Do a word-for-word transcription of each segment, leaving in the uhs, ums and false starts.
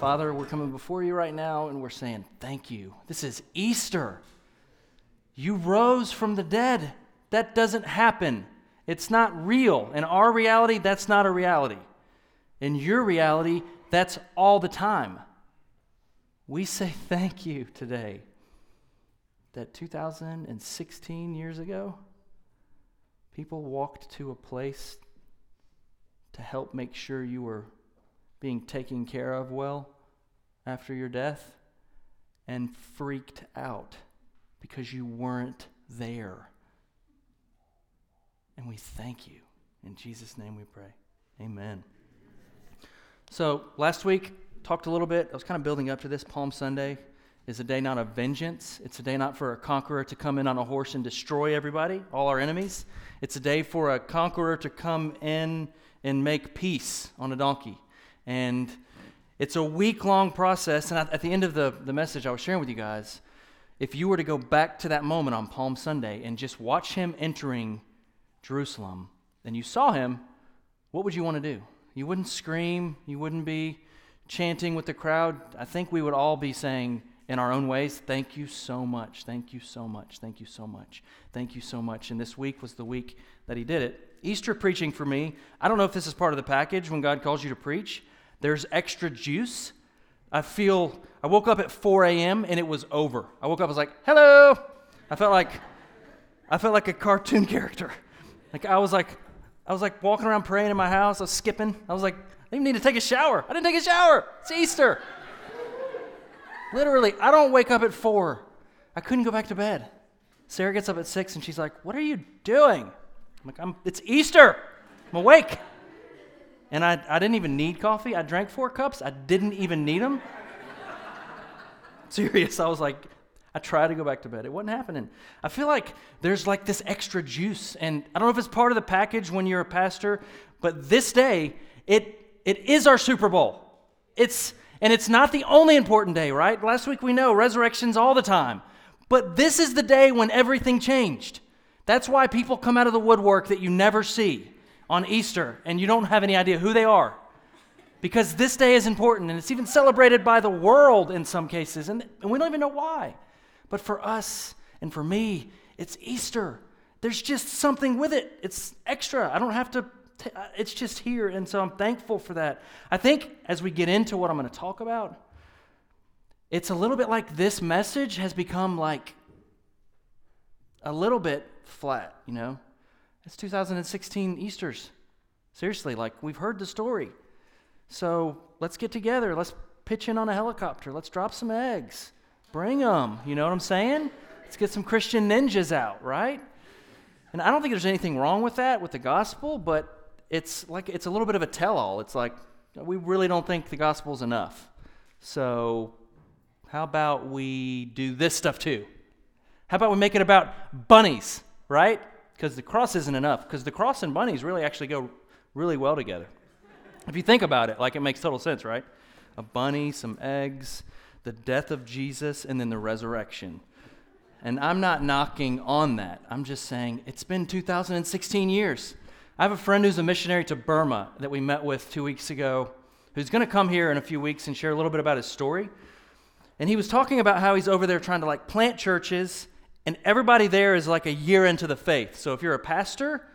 Father, we're coming before you right now, and we're saying, thank you. This is Easter. You rose from the dead. That doesn't happen. It's not real. In our reality, that's not a reality. In your reality, that's all the time. We say thank you today that two thousand sixteen years ago, people walked to a place to help make sure you were being taken care of well after your death, and freaked out because you weren't there. And we thank you. In Jesus' name we pray. Amen. So last week, talked a little bit. I was kind of building up to this. Palm Sunday is a day not of vengeance. It's a day not for a conqueror to come in on a horse and destroy everybody, all our enemies. It's a day for a conqueror to come in and make peace on a donkey. And it's a week-long process, and at the end of the, the message I was sharing with you guys, if you were to go back to that moment on Palm Sunday and just watch him entering Jerusalem, and you saw him, what would you want to do? You wouldn't scream. You wouldn't be chanting with the crowd. I think we would all be saying in our own ways, thank you so much, thank you so much, thank you so much, thank you so much. And this week was the week that he did it. Easter preaching for me, I don't know if this is part of the package when God calls you to preach. There's extra juice. I feel, I woke up at four a.m. and it was over. I woke up, I was like, hello. I felt like, I felt like a cartoon character. Like I was like, I was like walking around praying in my house. I was skipping. I was like, I didn't even need to take a shower. I didn't take a shower. It's Easter. Literally, I don't wake up at four. I couldn't go back to bed. Sarah gets up at six and she's like, what are you doing? I'm like, I'm, it's Easter. I'm awake. And I, I didn't even need coffee. I drank four cups. I didn't even need them. Serious. I was like, I tried to go back to bed. It wasn't happening. I feel like there's like this extra juice. And I don't know if it's part of the package when you're a pastor, but this day, it it is our Super Bowl. It's and it's not the only important day, right? Last week we know, resurrections all the time. But this is the day when everything changed. That's why people come out of the woodwork that you never see on Easter, and you don't have any idea who they are, because this day is important, and it's even celebrated by the world in some cases, and, and we don't even know why. But for us, and for me, it's Easter. There's just something with it. It's extra. I don't have to, t- it's just here, and so I'm thankful for that. I think as we get into what I'm going to talk about, it's a little bit like this message has become like a little bit flat, you know? It's two thousand sixteen Easters. Seriously, like we've heard the story. So let's get together. Let's pitch in on a helicopter. Let's drop some eggs. Bring them. You know what I'm saying? Let's get some Christian ninjas out, right? And I don't think there's anything wrong with that, with the gospel, but it's like it's a little bit of a tell-all. It's like, we really don't think the gospel's enough. So how about we do this stuff too? How about we make it about bunnies, right? Because the cross isn't enough. Because the cross and bunnies really actually go really well together. If you think about it, like, it makes total sense, right? A bunny, some eggs, the death of Jesus, and then the resurrection. And I'm not knocking on that. I'm just saying it's been two thousand sixteen years. I have a friend who's a missionary to Burma that we met with two weeks ago, who's going to come here in a few weeks and share a little bit about his story. And he was talking about how he's over there trying to, like, plant churches, and everybody there is like a year into the faith. So if you're a pastor,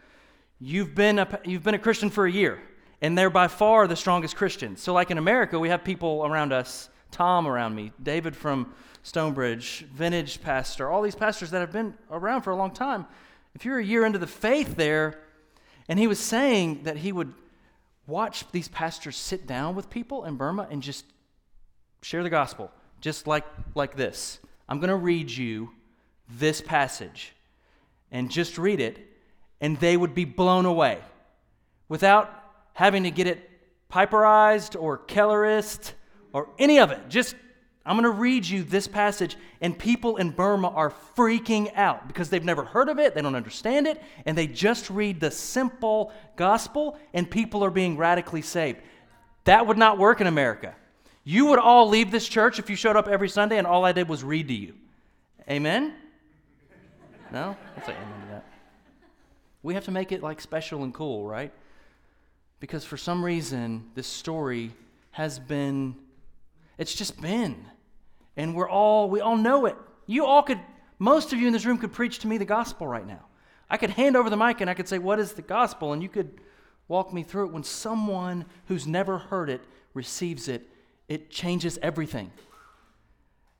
you've been a, you've been a Christian for a year, and they're by far the strongest Christians. So like in America, we have people around us, Tom around me, David from Stonebridge, vintage pastor, all these pastors that have been around for a long time. If you're a year into the faith there, and he was saying that he would watch these pastors sit down with people in Burma and just share the gospel, just like, like this. I'm going to read you this passage, and just read it, and they would be blown away without having to get it Piperized or Kellerist or any of it. Just, I'm going to read you this passage, and people in Burma are freaking out because they've never heard of it, they don't understand it, and they just read the simple gospel, and people are being radically saved. That would not work in America. You would all leave this church if you showed up every Sunday and all I did was read to you. Amen? No? I'll say amen to that. We have to make it, like, special and cool, right? Because for some reason, this story has been, it's just been. And we're all, we all know it. You all could, most of you in this room could preach to me the gospel right now. I could hand over the mic and I could say, what is the gospel? And you could walk me through it. When someone who's never heard it receives it, it changes everything.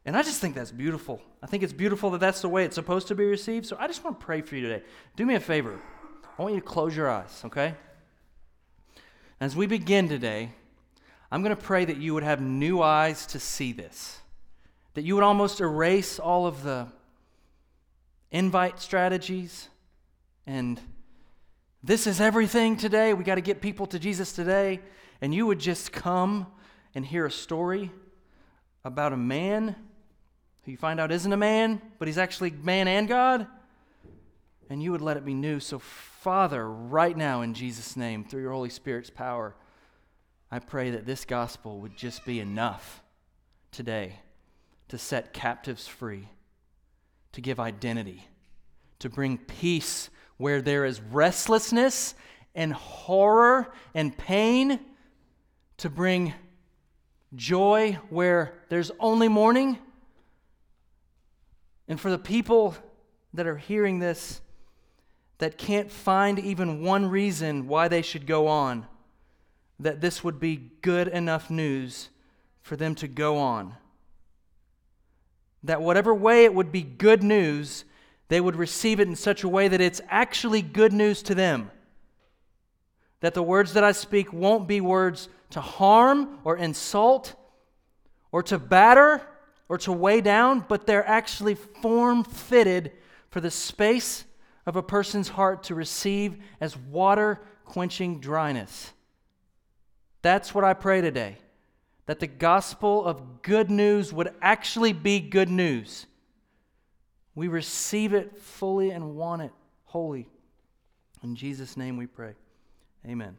And I just think that's beautiful. I think it's beautiful that that's the way it's supposed to be received. So I just want to pray for you today. Do me a favor. I want you to close your eyes, okay? As we begin today, I'm going to pray that you would have new eyes to see this, that you would almost erase all of the invite strategies and this is everything today, we got to get people to Jesus today, and you would just come and hear a story about a man who you find out isn't a man, but he's actually man and God, and you would let it be new. So Father, right now in Jesus' name, through your Holy Spirit's power, I pray that this gospel would just be enough today to set captives free, to give identity, to bring peace where there is restlessness and horror and pain, to bring joy where there's only mourning. And for the people that are hearing this, that can't find even one reason why they should go on, that this would be good enough news for them to go on. That whatever way it would be good news, they would receive it in such a way that it's actually good news to them. That the words that I speak won't be words to harm or insult or to batter or to weigh down, but they're actually form-fitted for the space of a person's heart to receive as water-quenching dryness. That's what I pray today, that the gospel of good news would actually be good news. We receive it fully and want it wholly. In Jesus' name we pray. Amen.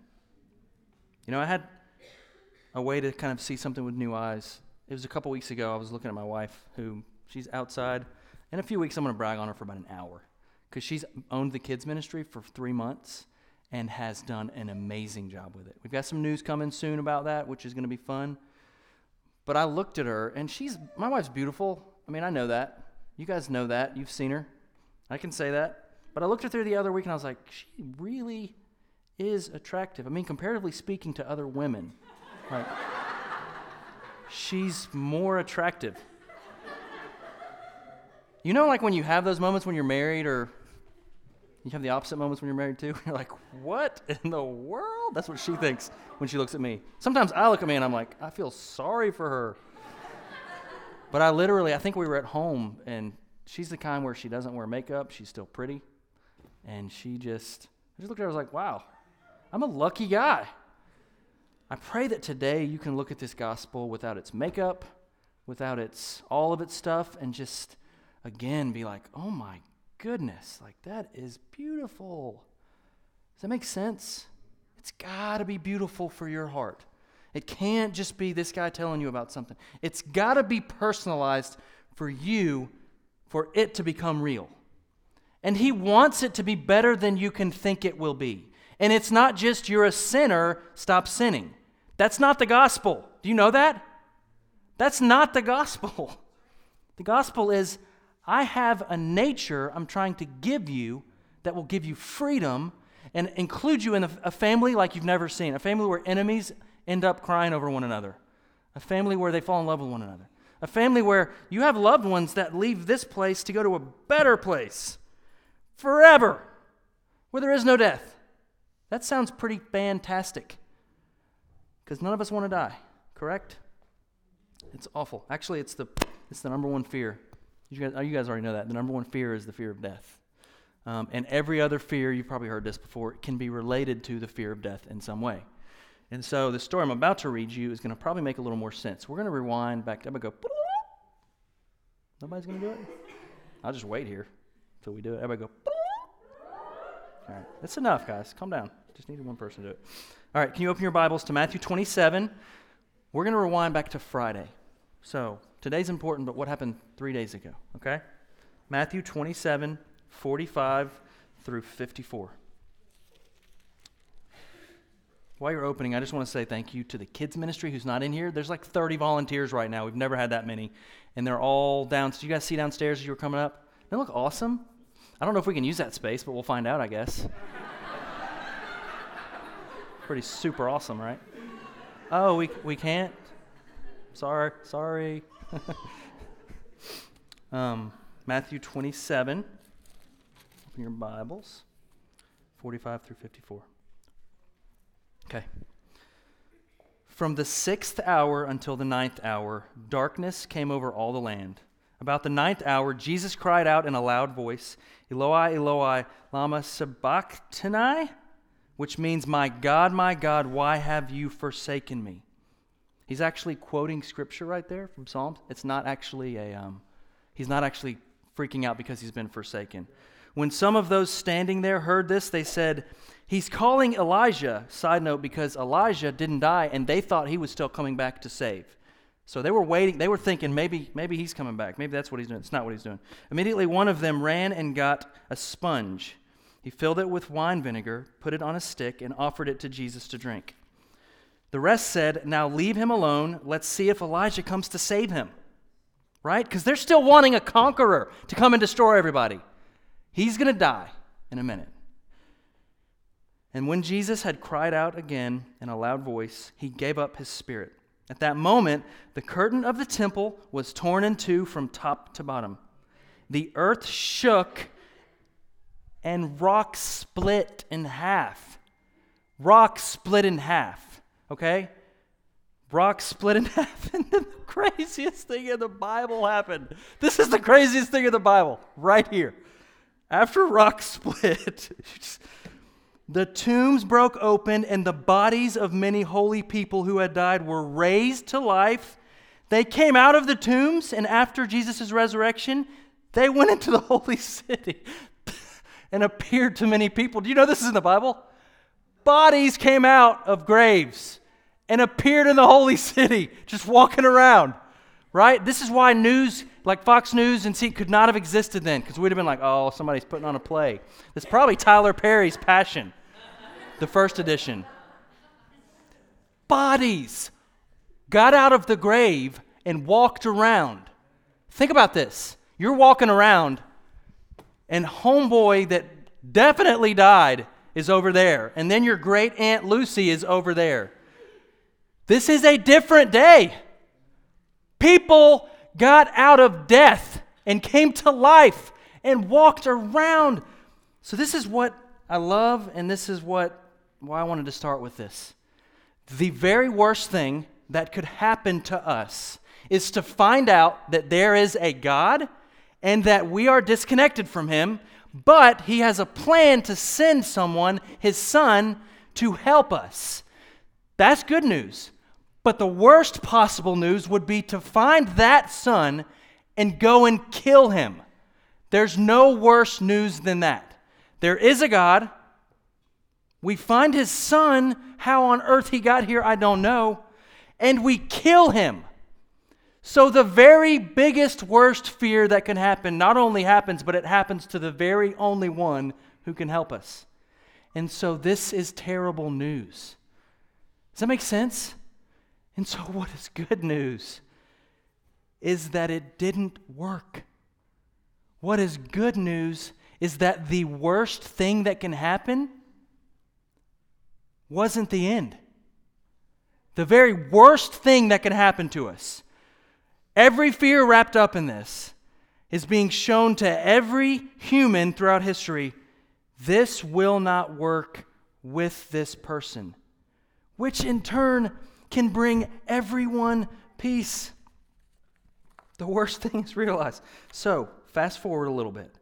You know, I had a way to kind of see something with new eyes. It was a couple weeks ago, I was looking at my wife, who, she's outside. In a few weeks, I'm going to brag on her for about an hour, because she's owned the kids' ministry for three months and has done an amazing job with it. We've got some news coming soon about that, which is going to be fun. But I looked at her, and she's, my wife's beautiful. I mean, I know that. You guys know that. You've seen her. I can say that. But I looked at her the other week, and I was like, she really is attractive. I mean, comparatively speaking to other women, like, she's more attractive. You know, like when you have those moments when you're married, or you have the opposite moments when you're married too? You're like, what in the world? That's what she thinks when she looks at me. Sometimes I look at me and I'm like, I feel sorry for her. But I literally, I think we were at home, and she's the kind where she doesn't wear makeup. She's still pretty. And she just, I just looked at her, I was like, wow. I'm a lucky guy. I pray that today you can look at this gospel without its makeup, without its all of its stuff, and just, again, be like, oh my goodness, like that is beautiful. Does that make sense? It's got to be beautiful for your heart. It can't just be this guy telling you about something. It's got to be personalized for you for it to become real. And he wants it to be better than you can think it will be. And it's not just you're a sinner, stop sinning. That's not the gospel. Do you know that? That's not the gospel. The gospel is, I have a nature I'm trying to give you that will give you freedom and include you in a, a family like you've never seen, a family where enemies end up crying over one another, a family where they fall in love with one another, a family where you have loved ones that leave this place to go to a better place forever, where there is no death. That sounds pretty fantastic, because none of us want to die, correct? It's awful. Actually, it's the it's the number one fear. You guys, you guys already know that. The number one fear is the fear of death. Um, and every other fear, you've probably heard this before, can be related to the fear of death in some way. And so the story I'm about to read you is going to probably make a little more sense. We're going to rewind back. I'm going to go, nobody's going to do it? I'll just wait here until we do it. Everybody go, all right, that's enough, guys. Calm down. Just needed one person to do it. All right, can you open your Bibles to Matthew twenty-seven? We're going to rewind back to Friday. So today's important, but what happened three days ago, okay? Matthew twenty-seven, forty-five through fifty-four. While you're opening, I just want to say thank you to the kids ministry who's not in here. There's like thirty volunteers right now. We've never had that many, and they're all down. Do you guys see downstairs as you were coming up? They look awesome. I don't know if we can use that space, but we'll find out, I guess. Pretty super awesome, right? Oh, we we can't? Sorry, sorry. um, Matthew twenty-seven, open your Bibles, forty-five through fifty-four. Okay. From the sixth hour until the ninth hour, darkness came over all the land. About the ninth hour, Jesus cried out in a loud voice, Eloi, Eloi, lama sabachthani, which means, my God, my God, why have you forsaken me? He's actually quoting scripture right there from Psalms. It's not actually a, um, he's not actually freaking out because he's been forsaken. When some of those standing there heard this, they said, he's calling Elijah. Side note, because Elijah didn't die, and they thought he was still coming back to save. So they were waiting, they were thinking, maybe maybe he's coming back. Maybe that's what he's doing. It's not what he's doing. Immediately one of them ran and got a sponge. He filled it with wine vinegar, put it on a stick, and offered it to Jesus to drink. The rest said, now leave him alone. Let's see if Elijah comes to save him. Right? Because they're still wanting a conqueror to come and destroy everybody. He's going to die in a minute. And when Jesus had cried out again in a loud voice, he gave up his spirit. At that moment, the curtain of the temple was torn in two from top to bottom. The earth shook and rock split in half. Rock split in half, okay? Rock split in half, and then the craziest thing in the Bible happened. This is the craziest thing in the Bible, right here. After rock split, the tombs broke open, and the bodies of many holy people who had died were raised to life. They came out of the tombs, and after Jesus' resurrection, they went into the holy city and appeared to many people. Do you know this is in the Bible? Bodies came out of graves and appeared in the holy city, just walking around, right? This is why news like Fox News and C could not have existed then, because we'd have been like, oh, somebody's putting on a play. That's probably Tyler Perry's Passion. The first edition. Bodies got out of the grave and walked around. Think about this. You're walking around, and homeboy that definitely died is over there, and then your great aunt Lucy is over there. This is a different day. People got out of death and came to life and walked around. So this is what I love, and this is what why I wanted to start with this. The very worst thing that could happen to us is to find out that there is a God and that we are disconnected from him, but he has a plan to send someone, his son, to help us. That's good news. But the worst possible news would be to find that son and go and kill him. There's no worse news than that. There is a God. We find his son. How on earth he got here, I don't know. And we kill him. So the very biggest, worst fear that can happen not only happens, but it happens to the very only one who can help us. And so this is terrible news. Does that make sense? And so what is good news is that it didn't work. What is good news is that the worst thing that can happen wasn't the end. The very worst thing that can happen to us, every fear wrapped up in this, is being shown to every human throughout history. This will not work with this person, which in turn can bring everyone peace. The worst thing is realized. So, fast forward a little bit.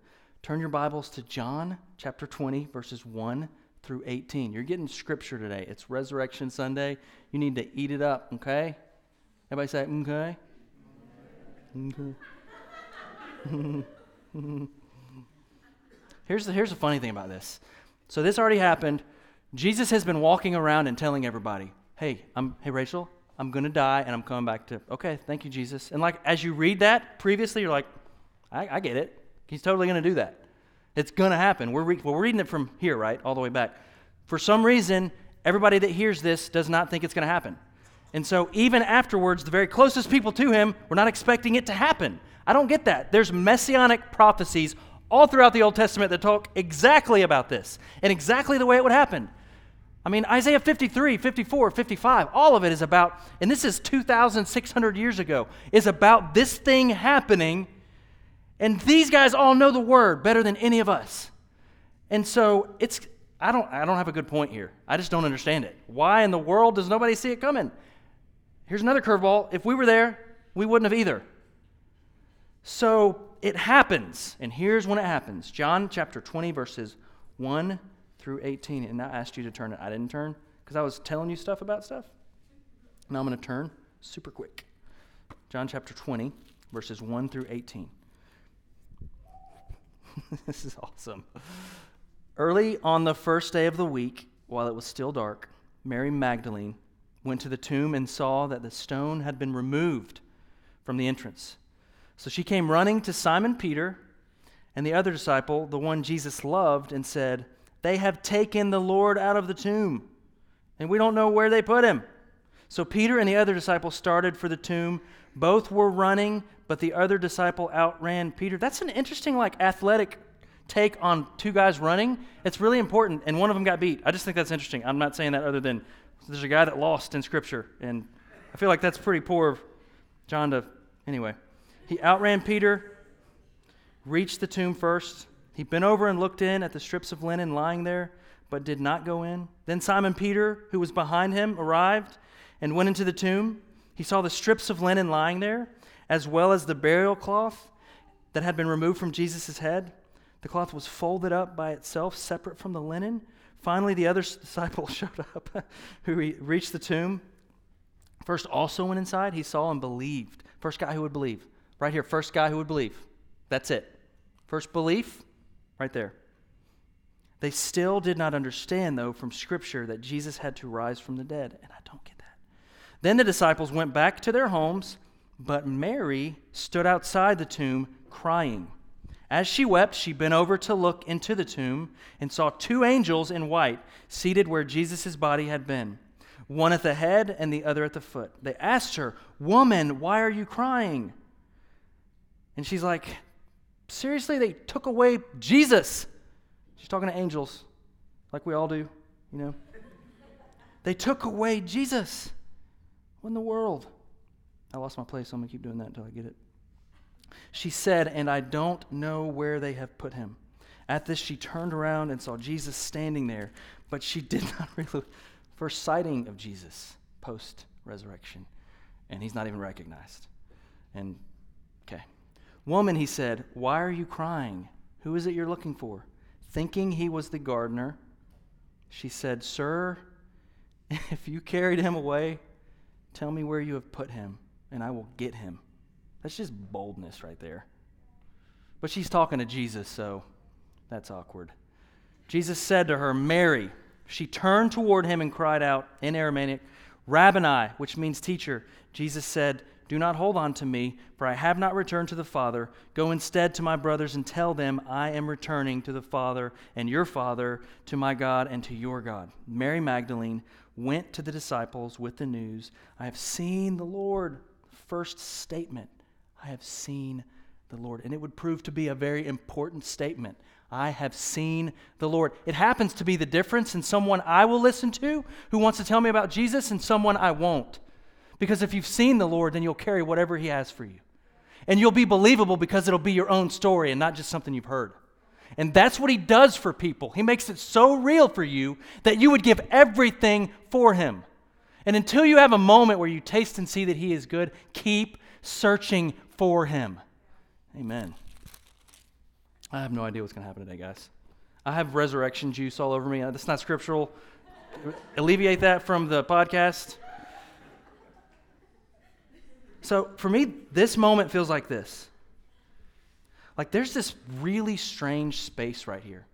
Turn your Bibles to John chapter twenty, verses one through eighteen. You're getting scripture today. It's Resurrection Sunday. You need to eat it up, okay? Everybody say, okay? Okay. Here's the, here's the funny thing about this. So this already happened. Jesus has been walking around and telling everybody, hey, I'm, hey, Rachel, I'm going to die and I'm coming back to, okay, thank you, Jesus. And like, as you read that previously, you're like, I, I get it. He's totally going to do that. It's going to happen. We're, re- well, we're reading it from here, right, all the way back. For some reason, everybody that hears this does not think it's going to happen. And so even afterwards, the very closest people to him were not expecting it to happen. I don't get that. There's messianic prophecies all throughout the Old Testament that talk exactly about this and exactly the way it would happen. I mean, Isaiah fifty-three, fifty-four, fifty-five, all of it is about, and this is two thousand six hundred years ago, is about this thing happening. And these guys all know the word better than any of us. And so it's I don't I don't have a good point here. I just don't understand it. Why in the world does nobody see it coming? Here's another curveball. If we were there, we wouldn't have either. So it happens, and here's when it happens. John chapter twenty, verses one through eighteen. And I asked you to turn it. I didn't turn because I was telling you stuff about stuff. Now I'm going to turn super quick. John chapter twenty, verses one through eighteen. This is awesome. Early on the first day of the week, while it was still dark, Mary Magdalene went to the tomb and saw that the stone had been removed from the entrance. So she came running to Simon Peter and the other disciple, the one Jesus loved, and said, "They have taken the Lord out of the tomb, and we don't know where they put him." So Peter and the other disciple started for the tomb. Both were running, but the other disciple outran Peter. That's an interesting, like, athletic take on two guys running. It's really important, and one of them got beat. I just think that's interesting. I'm not saying that other than there's a guy that lost in Scripture, and I feel like that's pretty poor of John to, anyway. He outran Peter, reached the tomb first. He bent over and looked in at the strips of linen lying there, but did not go in. Then Simon Peter, who was behind him, arrived and went into the tomb. He saw the strips of linen lying there, as well as the burial cloth that had been removed from Jesus' head. The cloth was folded up by itself, separate from the linen. Finally, the other disciple showed up, who reached the tomb. First also went inside. He saw and believed. First guy who would believe. Right here, first guy who would believe. That's it. First belief, right there. They still did not understand, though, from Scripture that Jesus had to rise from the dead. And I don't get that. Then the disciples went back to their homes, but Mary stood outside the tomb crying. As she wept, she bent over to look into the tomb and saw two angels in white seated where Jesus' body had been, one at the head and the other at the foot. They asked her, "Woman, why are you crying?" And she's like, seriously, they took away Jesus. She's talking to angels, like we all do, you know. They took away Jesus. What in the world? I lost my place, so I'm going to keep doing that until I get it. She said, "And I don't know where they have put him." At this, she turned around and saw Jesus standing there, but she did not really. First sighting of Jesus post-resurrection, and he's not even recognized. And, okay. "Woman," he said, "why are you crying? Who is it you're looking for?" Thinking he was the gardener, She said, "Sir, if you carried him away, tell me where you have put him, and I will get him." That's just boldness right there. But she's talking to Jesus, so that's awkward. Jesus said to her, "Mary." She turned toward him and cried out in Aramaic, "Rabboni," which means teacher. Jesus said, "Do not hold on to me, for I have not returned to the Father. Go instead to my brothers and tell them I am returning to the Father and your Father, to my God and to your God." Mary Magdalene went to the disciples with the news, "I have seen the Lord." First statement, I have seen the Lord. And it would prove to be a very important statement. I have seen the Lord. It happens to be the difference in someone I will listen to who wants to tell me about Jesus and someone I won't. Because if you've seen the Lord, then you'll carry whatever he has for you. And you'll be believable because it'll be your own story and not just something you've heard. And that's what he does for people. He makes it so real for you that you would give everything for him. And until you have a moment where you taste and see that he is good, keep searching for him. Amen. I have no idea what's going to happen today, guys. I have resurrection juice all over me. That's not scriptural. Alleviate that from the podcast. So for me, this moment feels like this. Like there's this really strange space right here.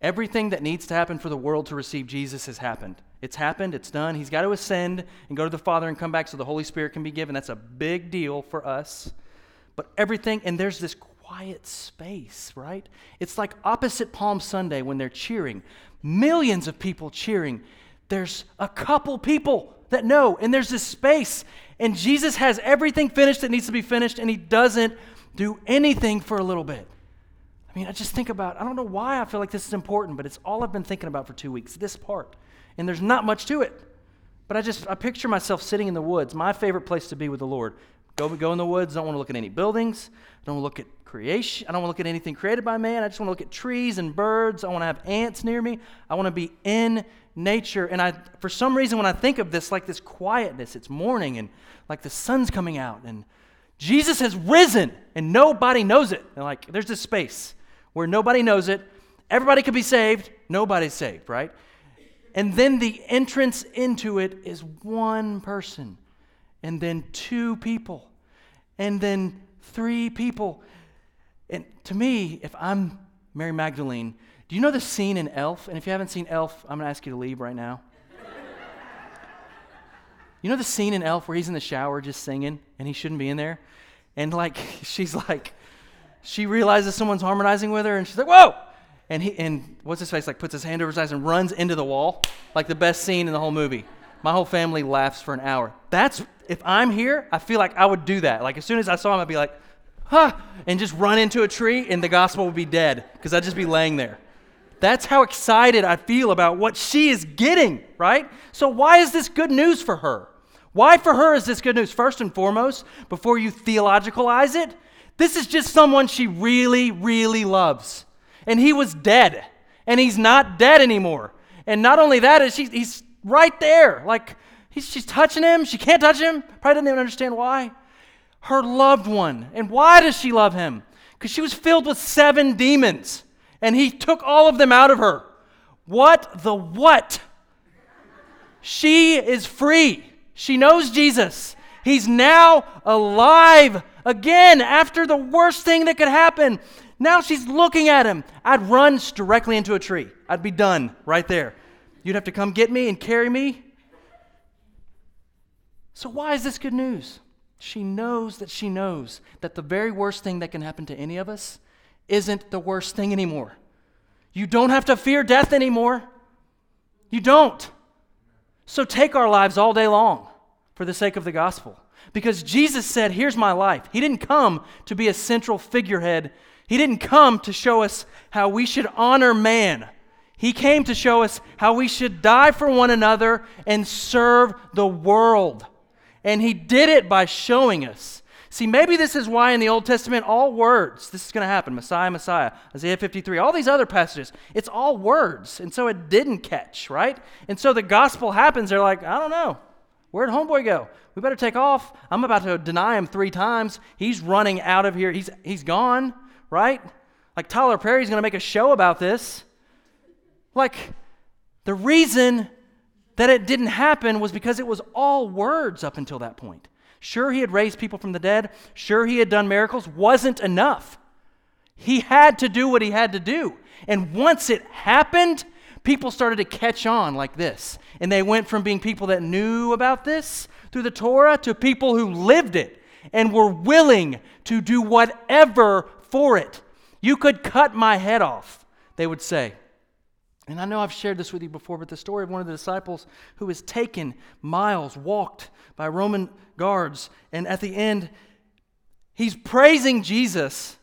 Everything that needs to happen for the world to receive Jesus has happened. It's happened. It's done. He's got to ascend and go to the Father and come back so the Holy Spirit can be given. That's a big deal for us. But everything, and there's this quiet space, right? It's like opposite Palm Sunday when they're cheering. Millions of people cheering. There's a couple people that know, and there's this space. And Jesus has everything finished that needs to be finished, and he doesn't do anything for a little bit. I mean, I just think about, I don't know why I feel like this is important, but it's all I've been thinking about for two weeks, this part. And there's not much to it. But I just, I picture myself sitting in the woods, my favorite place to be with the Lord. Go, go in the woods, don't want to look at any buildings, I don't want to look at creation, I don't want to look at anything created by man, I just want to look at trees and birds, I want to have ants near me, I want to be in nature. And I, for some reason, when I think of this, like this quietness, it's morning and like the sun's coming out and Jesus has risen and nobody knows it. And like, there's this space where nobody knows it, everybody could be saved, nobody's saved, right? And then the entrance into it is one person, and then two people, and then three people. And to me, if I'm Mary Magdalene, do you know the scene in Elf? And if you haven't seen Elf, I'm going to ask you to leave right now. You know the scene in Elf where he's in the shower just singing, and he shouldn't be in there? And like, she's like, she realizes someone's harmonizing with her, and she's like, whoa! And he and what's his face, like puts his hand over his eyes and runs into the wall, like the best scene in the whole movie. My whole family laughs for an hour. That's, if I'm here, I feel like I would do that. Like as soon as I saw him, I'd be like, huh, and just run into a tree and the gospel would be dead because I'd just be laying there. That's how excited I feel about what she is getting, right? So why is this good news for her? Why for her is this good news? First and foremost, before you theologicalize it, this is just someone she really, really loves. And he was dead, and he's not dead anymore. And not only that, she, he's right there. Like, he's, she's touching him. She can't touch him. Probably doesn't even understand why. Her loved one. And why does she love him? Because she was filled with seven demons, and he took all of them out of her. What the what? She is free. She knows Jesus. He's now alive again after the worst thing that could happen. Now she's looking at him. I'd run directly into a tree. I'd be done right there. You'd have to come get me and carry me. So why is this good news? She knows that she knows that the very worst thing that can happen to any of us isn't the worst thing anymore. You don't have to fear death anymore. You don't. So take our lives all day long for the sake of the gospel. Because Jesus said, here's my life. He didn't come to be a central figurehead. He didn't come to show us how we should honor man. He came to show us how we should die for one another and serve the world. And he did it by showing us. See, maybe this is why in the Old Testament, all words, this is going to happen, Messiah, Messiah, Isaiah fifty-three, all these other passages, it's all words. And so it didn't catch, right? And so the gospel happens, they're like, I don't know. Where'd homeboy go? We better take off. I'm about to deny him three times. He's running out of here. He's he's gone. Right? Like Tyler Perry's going to make a show about this. Like, The reason that it didn't happen was because it was all words up until that point. Sure, he had raised people from the dead. Sure, he had done miracles. Wasn't enough. He had to do what he had to do. And once it happened, people started to catch on like this. And they went from being people that knew about this through the Torah to people who lived it and were willing to do whatever for it. You could cut my head off, they would say. And I know I've shared this with you before, but the story of one of the disciples who was taken miles, walked by Roman guards, and at the end, he's praising Jesus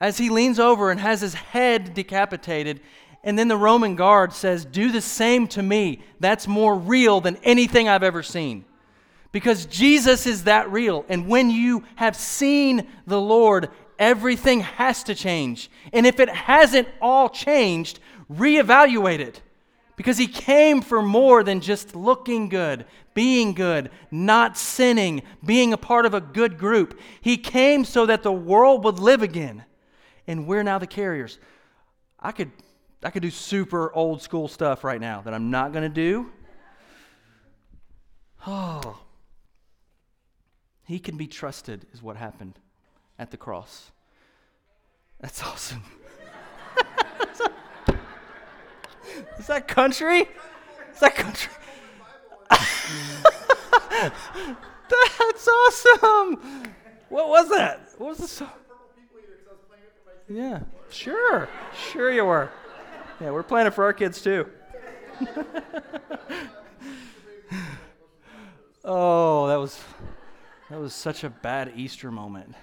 as he leans over and has his head decapitated, and then the Roman guard says, "Do the same to me. That's more real than anything I've ever seen." Because Jesus is that real, and when you have seen the Lord, everything has to change. And if it hasn't all changed, reevaluate it. Because he came for more than just looking good, being good, not sinning, being a part of a good group. He came so that the world would live again. And we're now the carriers. I could I could do super old school stuff right now that I'm not going to do. Oh. He can be trusted is what happened at the cross. That's awesome. Is that country? Is that country? That's awesome. What was that? What was the song? Yeah, sure. Sure you were. Yeah, we're playing it for our kids too. Oh, that was that was such a bad Easter moment.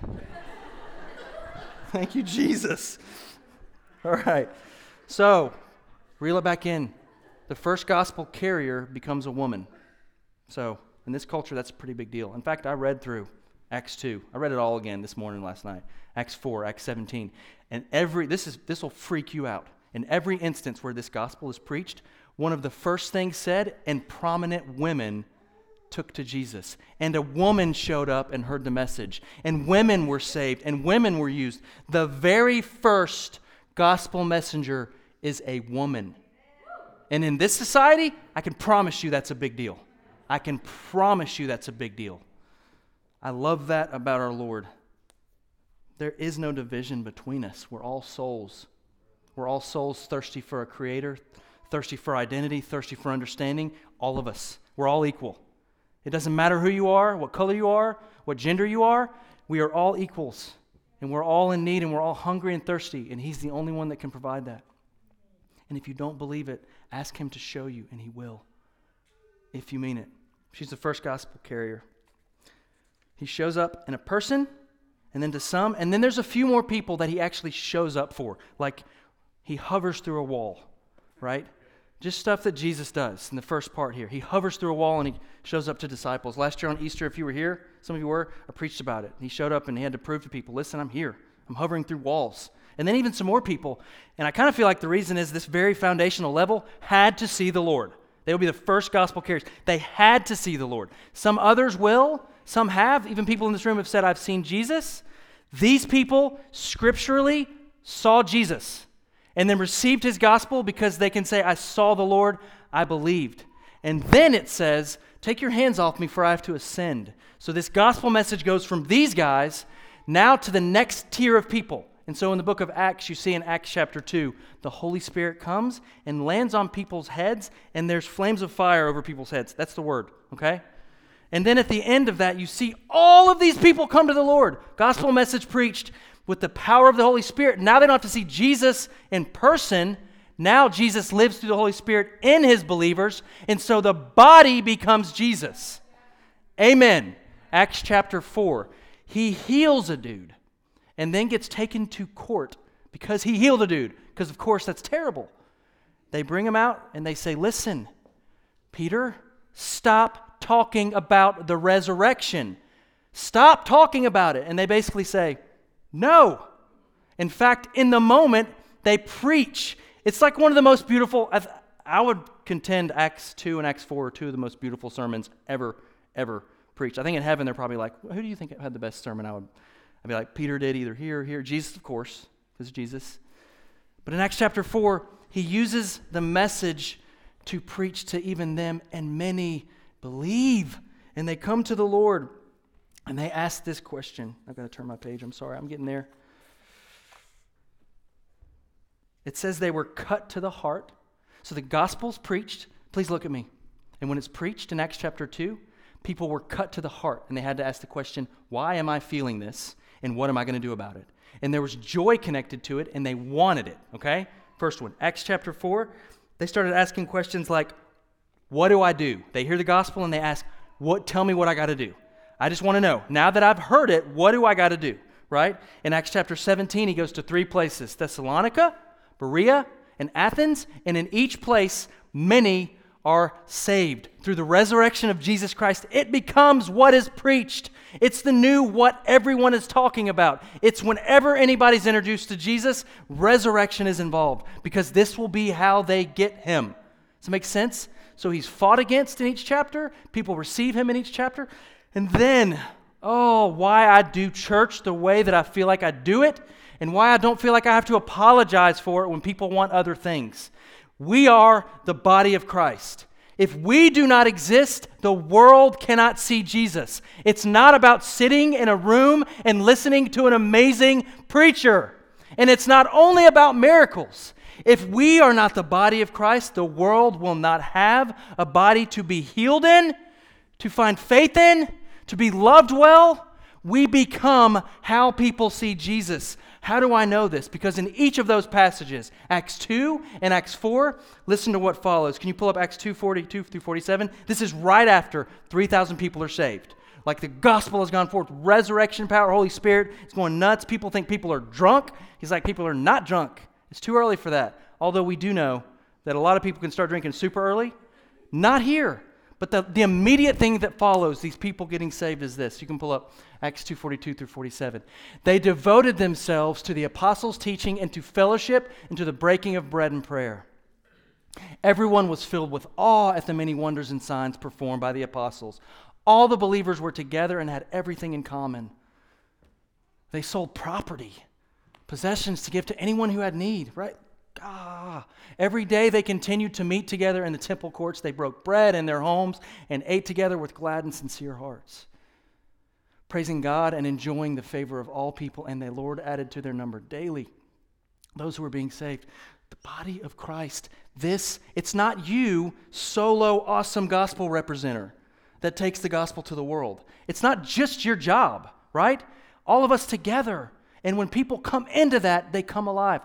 Thank you, Jesus. All right. So, reel it back in. The first gospel carrier becomes a woman. So, in this culture, that's a pretty big deal. In fact, I read through Acts two. I read it all again this morning, last night. Acts four, Acts seventeen. And every, this is this will freak you out. In every instance where this gospel is preached, one of the first things said, and prominent women took to Jesus. And a woman showed up and heard the message. And women were saved, and women were used. The very first gospel messenger is a woman. And in this society, I can promise you that's a big deal. I can promise you that's a big deal. I love that about our Lord. There is no division between us. We're all souls. We're all souls thirsty for a creator, thirsty for identity, thirsty for understanding. All of us. We're all equal. It doesn't matter who you are, what color you are, what gender you are. We are all equals. And we're all in need, and we're all hungry and thirsty. And he's the only one that can provide that. And if you don't believe it, ask him to show you, and he will, if you mean it. She's the first gospel carrier. He shows up in a person, and then to some, and then there's a few more people that he actually shows up for. Like, he hovers through a wall, right? Just stuff that Jesus does in the first part here. He hovers through a wall, and he shows up to disciples. Last year on Easter, if you were here, some of you were, I preached about it. He showed up, and he had to prove to people, listen, I'm here. I'm hovering through walls. And then even some more people. And I kind of feel like the reason is this very foundational level had to see the Lord. They will be the first gospel carriers. They had to see the Lord. Some others will. Some have. Even people in this room have said, I've seen Jesus. These people scripturally saw Jesus and then received his gospel because they can say, I saw the Lord. I believed. And then it says, take your hands off me for I have to ascend. So this gospel message goes from these guys now to the next tier of people. And so in the book of Acts, you see in Acts chapter two, the Holy Spirit comes and lands on people's heads, and there's flames of fire over people's heads. That's the word, okay? And then at the end of that, you see all of these people come to the Lord. Gospel message preached with the power of the Holy Spirit. Now they don't have to see Jesus in person. Now Jesus lives through the Holy Spirit in his believers, and so the body becomes Jesus. Amen. Acts chapter four. He heals a dude. And then gets taken to court because he healed a dude. Because, of course, that's terrible. They bring him out and they say, listen, Peter, stop talking about the resurrection. Stop talking about it. And they basically say, no. In fact, in the moment, they preach. It's like one of the most beautiful, I've, I would contend Acts two and Acts four are two of the most beautiful sermons ever, ever preached. I think in heaven they're probably like, who do you think had the best sermon? I would... I'd be like, Peter did either here or here. Jesus, of course, because Jesus. But in Acts chapter four, he uses the message to preach to even them, and many believe. And they come to the Lord, and they ask this question. I've got to turn my page. I'm sorry, I'm getting there. It says they were cut to the heart. So the gospel's preached. Please look at me. And when it's preached in Acts chapter two, people were cut to the heart, and they had to ask the question, why am I feeling this, and what am I going to do about it? And there was joy connected to it, and they wanted it, okay? First one, Acts chapter four, they started asking questions like, what do I do? They hear the gospel, and they ask, "What? Tell me what I got to do. I just want to know. Now that I've heard it, what do I got to do?" Right? In Acts chapter seventeen, he goes to three places, Thessalonica, Berea, and Athens, and in each place, many are saved. Through the resurrection of Jesus Christ, it becomes what is preached. It's the new what everyone is talking about. It's whenever anybody's introduced to Jesus, resurrection is involved, because this will be how they get him. Does it make sense? So he's fought against in each chapter. People receive him in each chapter. And then, oh, why I do church the way that I feel like I do it, and why I don't feel like I have to apologize for it when people want other things. We are the body of Christ. If we do not exist, the world cannot see Jesus. It's not about sitting in a room and listening to an amazing preacher. And it's not only about miracles. If we are not the body of Christ, the world will not have a body to be healed in, to find faith in, to be loved well. We become how people see Jesus. How do I know this? Because in each of those passages, Acts two and Acts four, listen to what follows. Can you pull up Acts two forty-two through forty-seven? This is right after three thousand people are saved. Like the gospel has gone forth, resurrection power, Holy Spirit, it's going nuts. People think people are drunk. He's like, people are not drunk. It's too early for that. Although we do know that a lot of people can start drinking super early. Not here. But the, the immediate thing that follows these people getting saved is this. You can pull up Acts two forty-two through forty-seven. They devoted themselves to the apostles' teaching and to fellowship and to the breaking of bread and prayer. Everyone was filled with awe at the many wonders and signs performed by the apostles. All the believers were together and had everything in common. They sold property, possessions to give to anyone who had need, right? Ah, every day they continued to meet together in the temple courts. They broke bread in their homes and ate together with glad and sincere hearts, praising God and enjoying the favor of all people. And the Lord added to their number daily those who were being saved. The body of Christ. This, it's not you, solo, awesome gospel representer that takes the gospel to the world. It's not just your job, right? All of us together. And when people come into that, they come alive.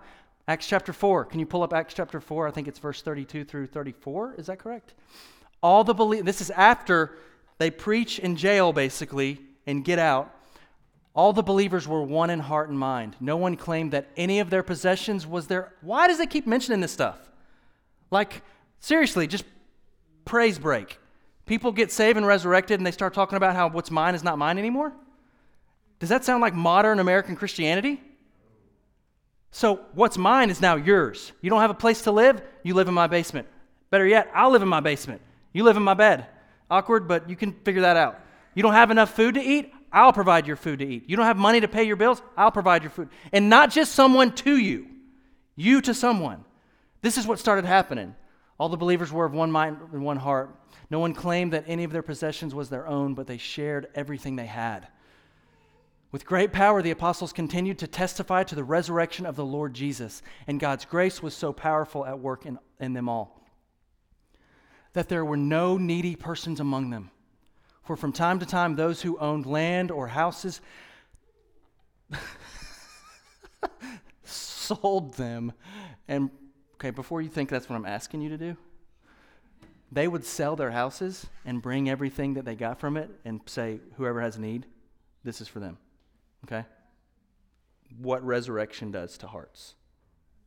Acts chapter four. Can you pull up Acts chapter four? I think it's verse thirty-two through thirty-four. Is that correct? All the believe. This is after they preach in jail, basically, and get out. All the believers were one in heart and mind. No one claimed that any of their possessions was their. Why does it keep mentioning this stuff? Like, seriously, just praise break. People get saved and resurrected, and they start talking about how what's mine is not mine anymore. Does that sound like modern American Christianity? So what's mine is now yours. You don't have a place to live? You live in my basement. Better yet, I'll live in my basement. You live in my bed. Awkward, but you can figure that out. You don't have enough food to eat? I'll provide your food to eat. You don't have money to pay your bills? I'll provide your food. And not just someone to you, you to someone. This is what started happening. All the believers were of one mind and one heart. No one claimed that any of their possessions was their own, but they shared everything they had. With great power, the apostles continued to testify to the resurrection of the Lord Jesus, and God's grace was so powerful at work in, in them all that there were no needy persons among them. For from time to time, those who owned land or houses sold them. And, okay, before you think that's what I'm asking you to do, they would sell their houses and bring everything that they got from it and say, whoever has need, this is for them. Okay? What resurrection does to hearts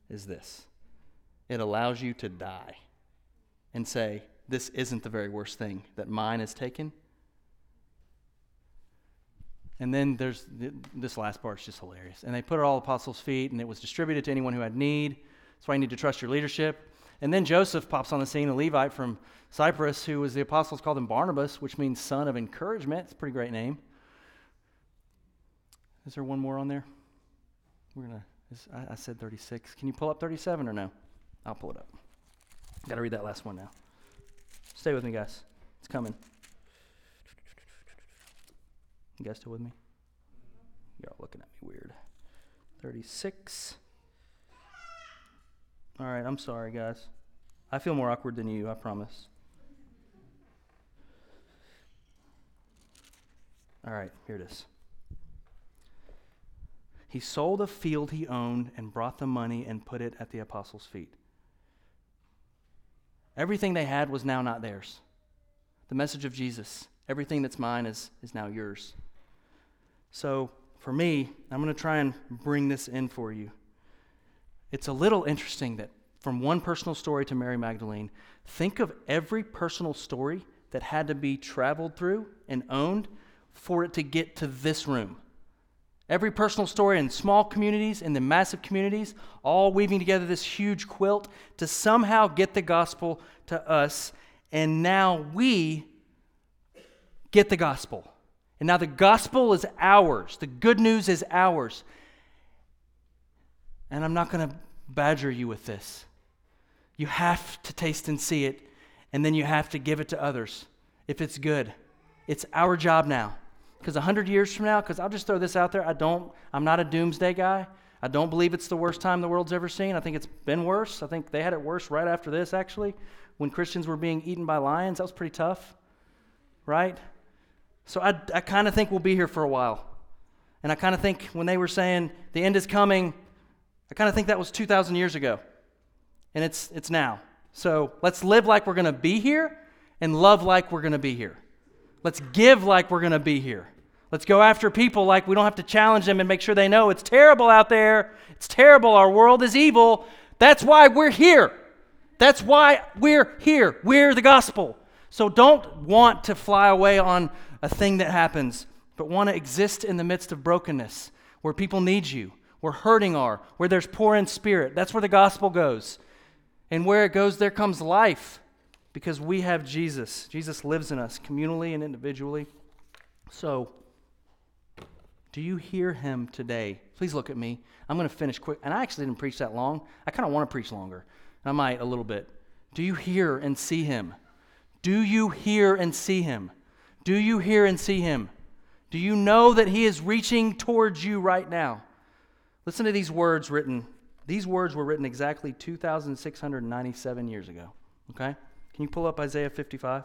is this. It allows you to die and say, this isn't the very worst thing that mine is taken. And then there's, th- this last part is just hilarious. And they put it all at the apostles' feet, and it was distributed to anyone who had need. That's why you need to trust your leadership. And then Joseph pops on the scene, a Levite from Cyprus, who was the apostles called him Barnabas, which means son of encouragement. It's a pretty great name. Is there one more on there? We're gonna. Is, I, I said thirty-six. Can you pull up thirty-seven or no? I'll pull it up. I've got to read that last one now. Stay with me, guys. It's coming. You guys still with me? You're all looking at me weird. thirty-six. All right, I'm sorry, guys. I feel more awkward than you, I promise. All right, here it is. He sold a field he owned and brought the money and put it at the apostles' feet. Everything they had was now not theirs. The message of Jesus, everything that's mine is, is now yours. So for me, I'm going to try and bring this in for you. It's a little interesting that from one personal story to Mary Magdalene, think of every personal story that had to be traveled through and owned for it to get to this room. Every personal story in small communities and the massive communities, all weaving together this huge quilt to somehow get the gospel to us. And now we get the gospel. And now the gospel is ours. The good news is ours. And I'm not going to badger you with this. You have to taste and see it, and then you have to give it to others if it's good. It's our job now. Because one hundred years from now, because I'll just throw this out there, I don't, I'm not a doomsday guy. I don't believe it's the worst time the world's ever seen. I think it's been worse. I think they had it worse right after this, actually, when Christians were being eaten by lions. That was pretty tough, right? So I, I kind of think we'll be here for a while. And I kind of think when they were saying the end is coming, I kind of think that was two thousand years ago. And it's it's now. So let's live like we're going to be here and love like we're going to be here. Let's give like we're going to be here. Let's go after people like we don't have to challenge them and make sure they know it's terrible out there. It's terrible. Our world is evil. That's why we're here. That's why we're here. We're the gospel. So don't want to fly away on a thing that happens, but want to exist in the midst of brokenness where people need you, where hurting are, where there's poor in spirit. That's where the gospel goes. And where it goes, there comes life. Because we have Jesus. Jesus lives in us communally and individually. So, do you hear him today? Please look at me. I'm going to finish quick. And I actually didn't preach that long. I kind of want to preach longer. And I might a little bit. Do you hear and see him? Do you hear and see him? Do you hear and see him? Do you know that he is reaching towards you right now? Listen to these words written. These words were written exactly two thousand six hundred ninety-seven years ago. Okay? Can you pull up Isaiah fifty-five?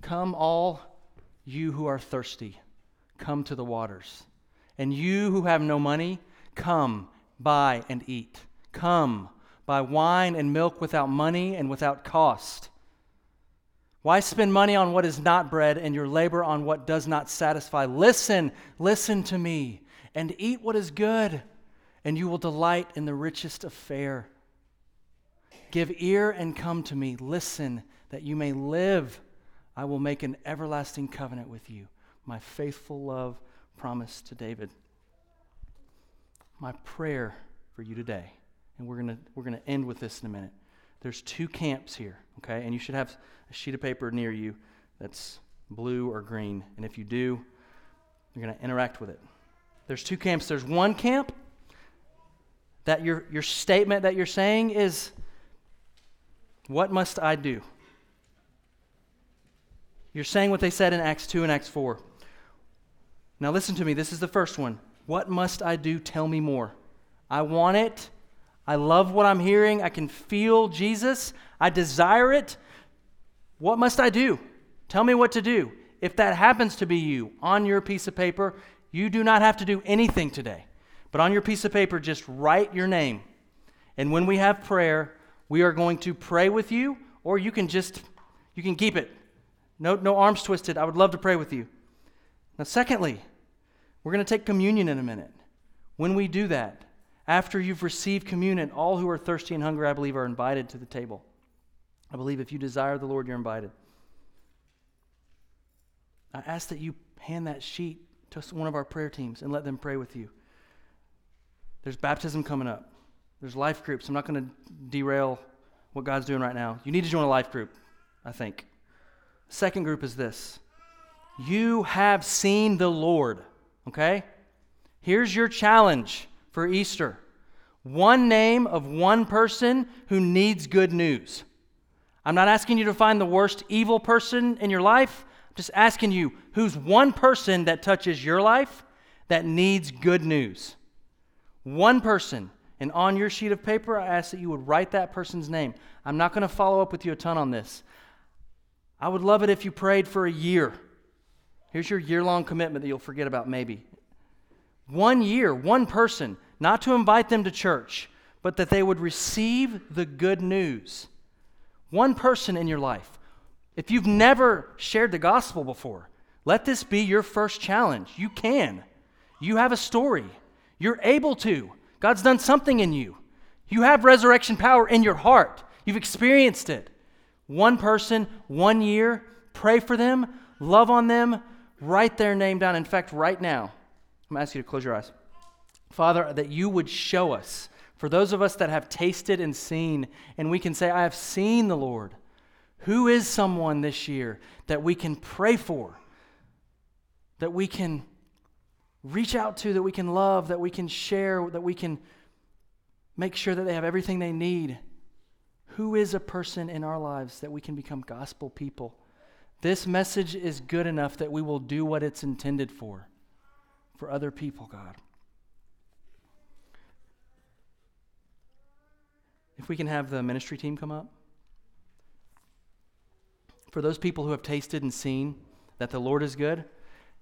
Come all you who are thirsty, come to the waters. And you who have no money, come, buy and eat. Come, buy wine and milk without money and without cost. Why spend money on what is not bread and your labor on what does not satisfy? Listen, listen to me, and eat what is good, and you will delight in the richest of fare. Give ear and come to me. Listen, that you may live. I will make an everlasting covenant with you. My faithful love promised to David. My prayer for you today, and we're gonna we're gonna end with this in a minute. There's two camps here, okay? And you should have a sheet of paper near you that's blue or green. And if you do, you're gonna interact with it. There's two camps. There's one camp that your your statement that you're saying is, what must I do? You're saying what they said in Acts two and Acts four. Now listen to me. This is the first one. What must I do? Tell me more. I want it. I love what I'm hearing. I can feel Jesus. I desire it. What must I do? Tell me what to do. If that happens to be you on your piece of paper, you do not have to do anything today. But on your piece of paper, just write your name. And when we have prayer, we are going to pray with you, or you can just, you can keep it. No, no arms twisted. I would love to pray with you. Now, secondly, we're going to take communion in a minute. When we do that, after you've received communion, all who are thirsty and hungry, I believe, are invited to the table. I believe if you desire the Lord, you're invited. I ask that you hand that sheet to one of our prayer teams and let them pray with you. There's baptism coming up. There's life groups. I'm not going to derail what God's doing right now. You need to join a life group, I think. Second group is this. You have seen the Lord, okay? Here's your challenge for Easter. One name of one person who needs good news. I'm not asking you to find the worst evil person in your life. I'm just asking you, who's one person that touches your life that needs good news? One person. And on your sheet of paper, I ask that you would write that person's name. I'm not going to follow up with you a ton on this. I would love it if you prayed for a year. Here's your year-long commitment that you'll forget about maybe. One year, one person, not to invite them to church, but that they would receive the good news. One person in your life. If you've never shared the gospel before, let this be your first challenge. You can. You have a story. You're able to. God's done something in you. You have resurrection power in your heart. You've experienced it. One person, one year, pray for them, love on them, write their name down. In fact, right now, I'm going to ask you to close your eyes. Father, that you would show us, for those of us that have tasted and seen, and we can say, I have seen the Lord. Who is someone this year that we can pray for, that we can reach out to, that we can love, that we can share, that we can make sure that they have everything they need? Who is a person in our lives that we can become gospel people? This message is good enough that we will do what it's intended for, for other people, God. If we can have the ministry team come up. For those people who have tasted and seen that the Lord is good,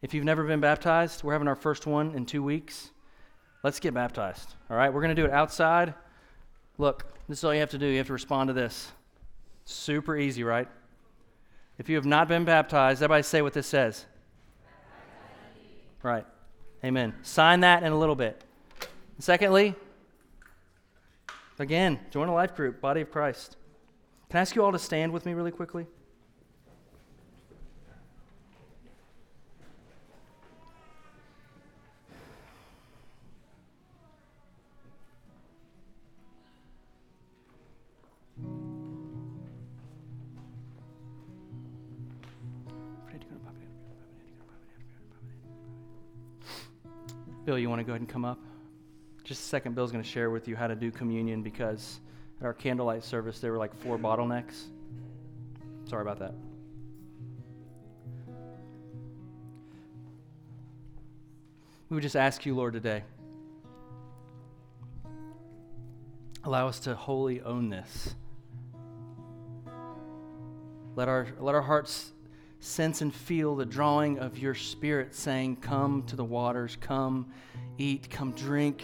if you've never been baptized, we're having our first one in two weeks. Let's get baptized, all right? We're going to do it outside. Look, this is all you have to do. You have to respond to this. Super easy, right? If you have not been baptized, everybody say what this says. Right. Amen. Sign that in a little bit. And secondly, again, join a life group, Body of Christ. Can I ask you all to stand with me really quickly? Bill, you want to go ahead and come up? Just a second, Bill's going to share with you how to do communion, because at our candlelight service, there were like four bottlenecks. Sorry about that. We would just ask you, Lord, today, allow us to wholly own this. Let our, let our hearts sense and feel the drawing of your Spirit saying, come to the waters, come eat, come drink.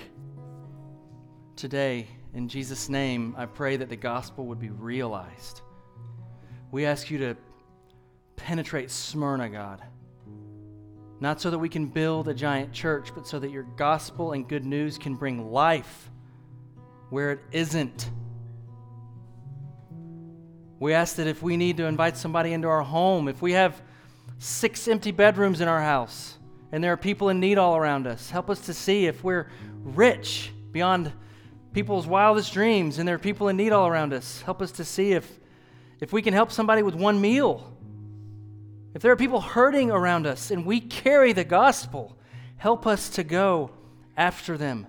Today, in Jesus' name, I pray that the gospel would be realized. We ask you to penetrate Smyrna, God, not so that we can build a giant church, but so that your gospel and good news can bring life where it isn't. We ask that if we need to invite somebody into our home, if we have six empty bedrooms in our house and there are people in need all around us, help us to see if we're rich beyond people's wildest dreams and there are people in need all around us. Help us to see if, if we can help somebody with one meal. If there are people hurting around us and we carry the gospel, help us to go after them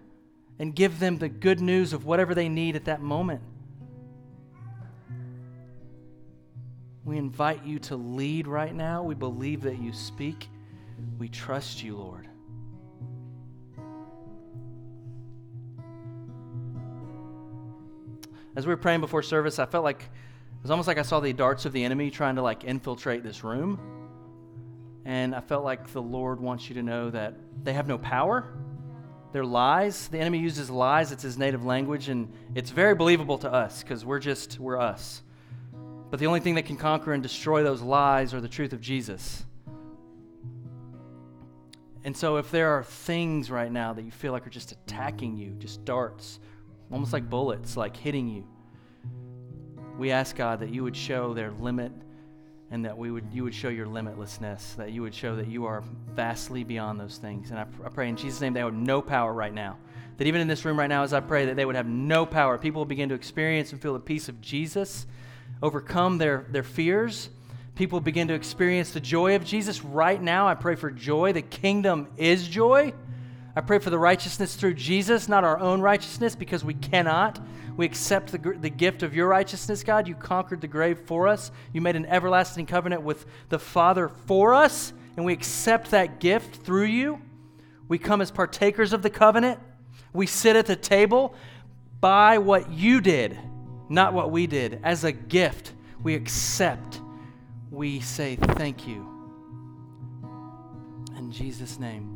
and give them the good news of whatever they need at that moment. We invite you to lead right now. We believe that you speak. We trust you, Lord. As we were praying before service, I felt like, it was almost like I saw the darts of the enemy trying to like infiltrate this room. And I felt like the Lord wants you to know that they have no power. They're lies. The enemy uses lies. It's his native language. And it's very believable to us because we're just, we're us. But the only thing that can conquer and destroy those lies are the truth of Jesus. And so if there are things right now that you feel like are just attacking you, just darts, almost like bullets, like hitting you, we ask, God, that you would show their limit and that we would you would show your limitlessness, that you would show that you are vastly beyond those things. And I, I pray in Jesus' name they would have no power right now, that even in this room right now as I pray that they would have no power. People will begin to experience and feel the peace of Jesus, overcome their, their fears. People begin to experience the joy of Jesus right now. I pray for joy. The kingdom is joy. I pray for the righteousness through Jesus, not our own righteousness, because we cannot. We accept the, the gift of your righteousness, God. You conquered the grave for us. You made an everlasting covenant with the Father for us, and we accept that gift through you. We come as partakers of the covenant. We sit at the table by what you did, not what we did. As a gift, we accept. We say thank you. In Jesus' name.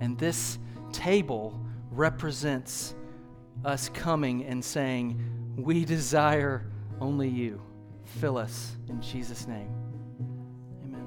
And this table represents us coming and saying, we desire only you. Fill us in Jesus' name. Amen.